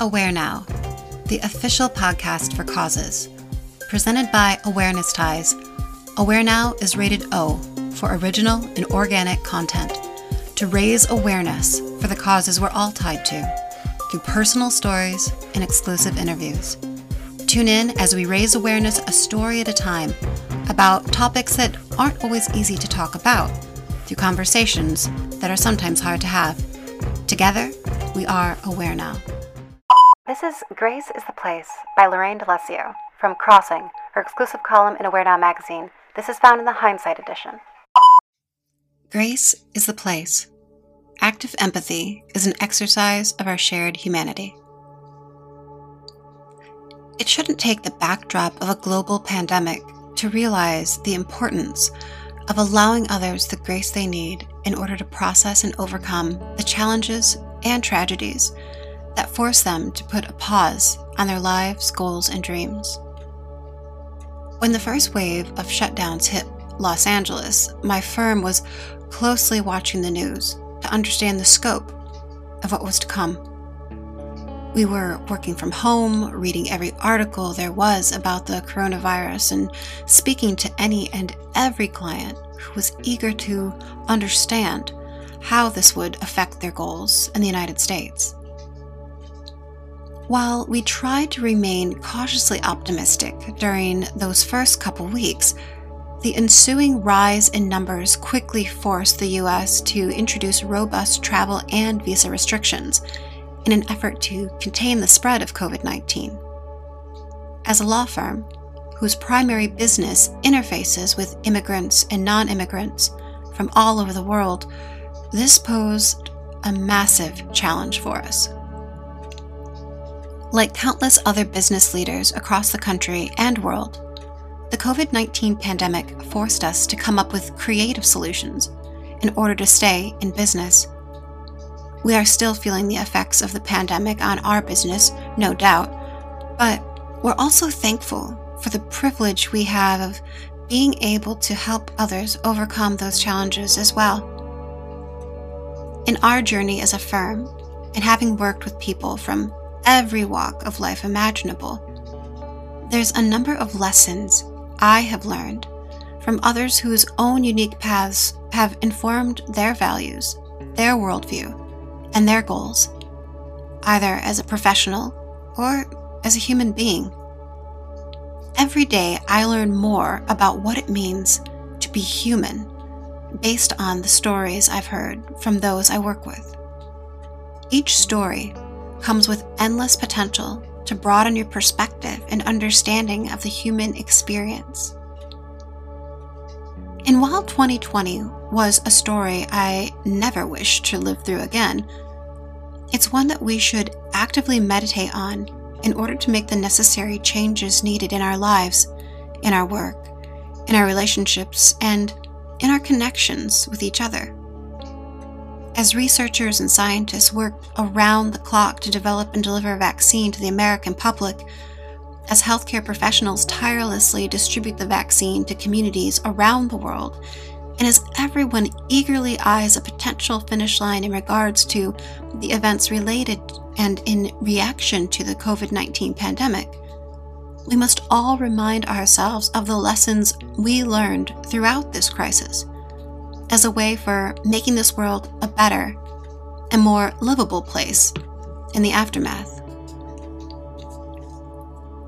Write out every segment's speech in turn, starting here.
Aware Now, the official podcast for causes. Presented by Awareness Ties, Aware Now is rated O for original and organic content to raise awareness for the causes we're all tied to through personal stories and exclusive interviews. Tune in as we raise awareness a story at a time about topics that aren't always easy to talk about through conversations that are sometimes hard to have. Together, we are Aware Now. This is Grace is the Place by Lorraine D'Alessio from Crossing, her exclusive column in Aware Now magazine. This is found in the Hindsight edition. Grace is the place. Active empathy is an exercise of our shared humanity. It shouldn't take the backdrop of a global pandemic to realize the importance of allowing others the grace they need in order to process and overcome the challenges and tragedies that force them to put a pause on their lives, goals, and dreams. When the first wave of shutdowns hit Los Angeles, my firm was closely watching the news to understand the scope of what was to come. We were working from home, reading every article there was about the coronavirus, and speaking to any and every client who was eager to understand how this would affect their goals in the United States. While we tried to remain cautiously optimistic during those first couple weeks, the ensuing rise in numbers quickly forced the U.S. to introduce robust travel and visa restrictions in an effort to contain the spread of COVID-19. As a law firm whose primary business interfaces with immigrants and non-immigrants from all over the world, this posed a massive challenge for us. Like countless other business leaders across the country and world, the COVID-19 pandemic forced us to come up with creative solutions in order to stay in business. We are still feeling the effects of the pandemic on our business, no doubt, but we're also thankful for the privilege we have of being able to help others overcome those challenges as well. In our journey as a firm, and having worked with people from every walk of life imaginable, there's a number of lessons I have learned from others whose own unique paths have informed their values, their worldview, and their goals, either as a professional or as a human being. Every day I learn more about what it means to be human based on the stories I've heard from those I work with. Each story comes with endless potential to broaden your perspective and understanding of the human experience. And while 2020 was a story I never wish to live through again, it's one that we should actively meditate on in order to make the necessary changes needed in our lives, in our work, in our relationships, and in our connections with each other. As researchers and scientists work around the clock to develop and deliver a vaccine to the American public, as healthcare professionals tirelessly distribute the vaccine to communities around the world, and as everyone eagerly eyes a potential finish line in regards to the events related and in reaction to the COVID-19 pandemic, we must all remind ourselves of the lessons we learned throughout this crisis as a way for making this world a better and more livable place in the aftermath.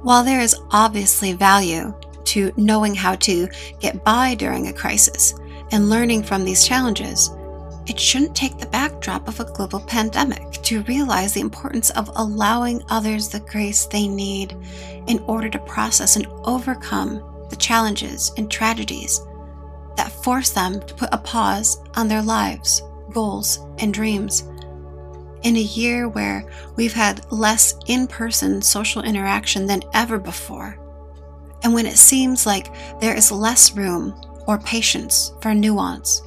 While there is obviously value to knowing how to get by during a crisis, and learning from these challenges, it shouldn't take the backdrop of a global pandemic to realize the importance of allowing others the grace they need in order to process and overcome the challenges and tragedies that force them to put a pause on their lives, goals, and dreams. In a year where we've had less in-person social interaction than ever before, and when it seems like there is less room or patience for nuance,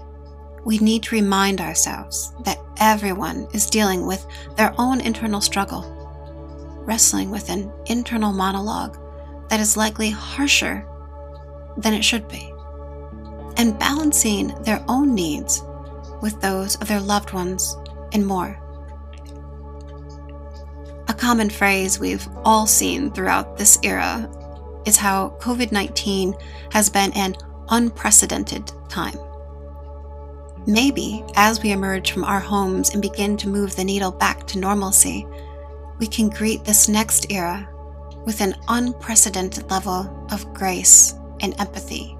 we need to remind ourselves that everyone is dealing with their own internal struggle, wrestling with an internal monologue that is likely harsher than it should be, and balancing their own needs with those of their loved ones and more. A common phrase we've all seen throughout this era is how COVID-19 has been an unprecedented time. Maybe, as we emerge from our homes and begin to move the needle back to normalcy, we can greet this next era with an unprecedented level of grace and empathy,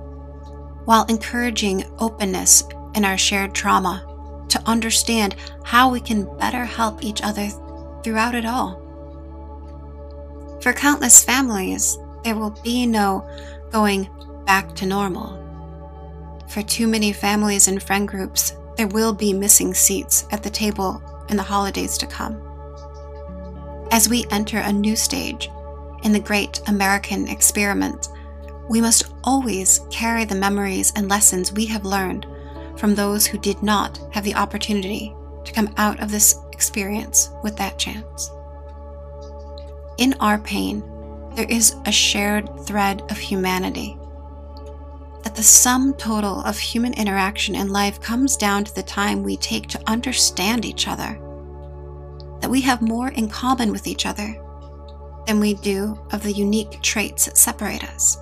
while encouraging openness in our shared trauma to understand how we can better help each other throughout it all. For countless families, there will be no going back to normal. For too many families and friend groups, there will be missing seats at the table in the holidays to come. As we enter a new stage in the great American experiment, we must always carry the memories and lessons we have learned from those who did not have the opportunity to come out of this experience with that chance. In our pain, there is a shared thread of humanity, that the sum total of human interaction in life comes down to the time we take to understand each other, that we have more in common with each other than we do of the unique traits that separate us.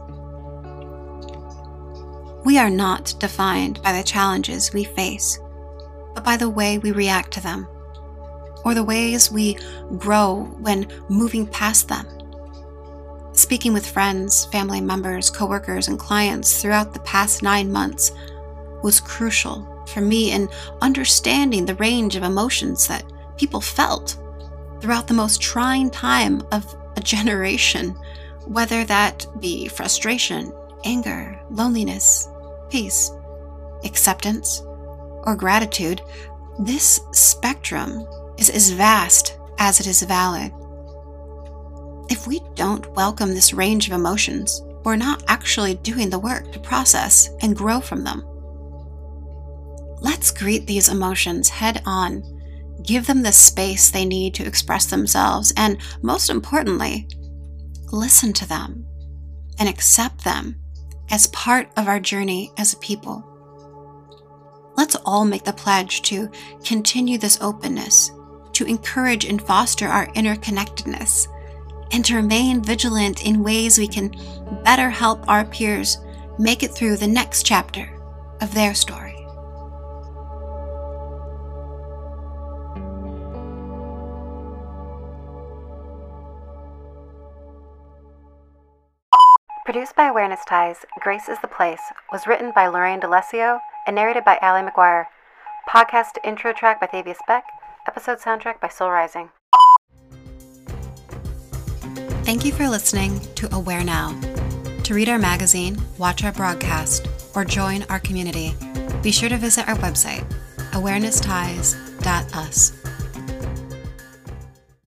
We are not defined by the challenges we face, but by the way we react to them, or the ways we grow when moving past them. Speaking with friends, family members, coworkers, and clients throughout the past 9 months was crucial for me in understanding the range of emotions that people felt throughout the most trying time of a generation, whether that be frustration, anger, loneliness, peace, acceptance, or gratitude. This spectrum is as vast as it is valid. If we don't welcome this range of emotions, we're not actually doing the work to process and grow from them. Let's greet these emotions head on, give them the space they need to express themselves, and most importantly, listen to them and accept them as part of our journey as a people. Let's all make the pledge to continue this openness, to encourage and foster our interconnectedness, and to remain vigilant in ways we can better help our peers make it through the next chapter of their story. Produced by Awareness Ties, Grace is the Place was written by Lorraine D'Alessio and narrated by Allie McGuire. Podcast intro track by Thavius Beck, episode soundtrack by Soul Rising. Thank you for listening to Aware Now. To read our magazine, watch our broadcast, or join our community, be sure to visit our website, awarenessties.us.